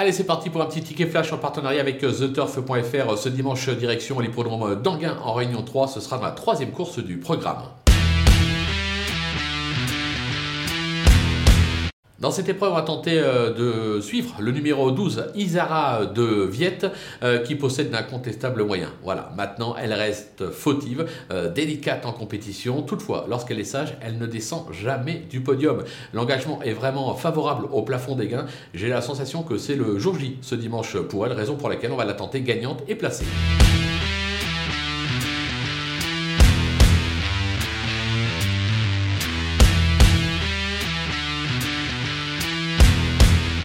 Allez, c'est parti pour un petit ticket flash en partenariat avec TheTurf.fr. Ce dimanche, direction l'hippodrome d'Enghien en Réunion 3. Ce sera dans la troisième course du programme. Dans cette épreuve, on va tenter de suivre le numéro 12, Isara de Viette, qui possède d'incontestables moyens. Voilà, maintenant, elle reste fautive, délicate en compétition. Toutefois, lorsqu'elle est sage, elle ne descend jamais du podium. L'engagement est vraiment favorable au plafond des gains. J'ai la sensation que c'est le jour J ce dimanche pour elle, raison pour laquelle on va la tenter gagnante et placée.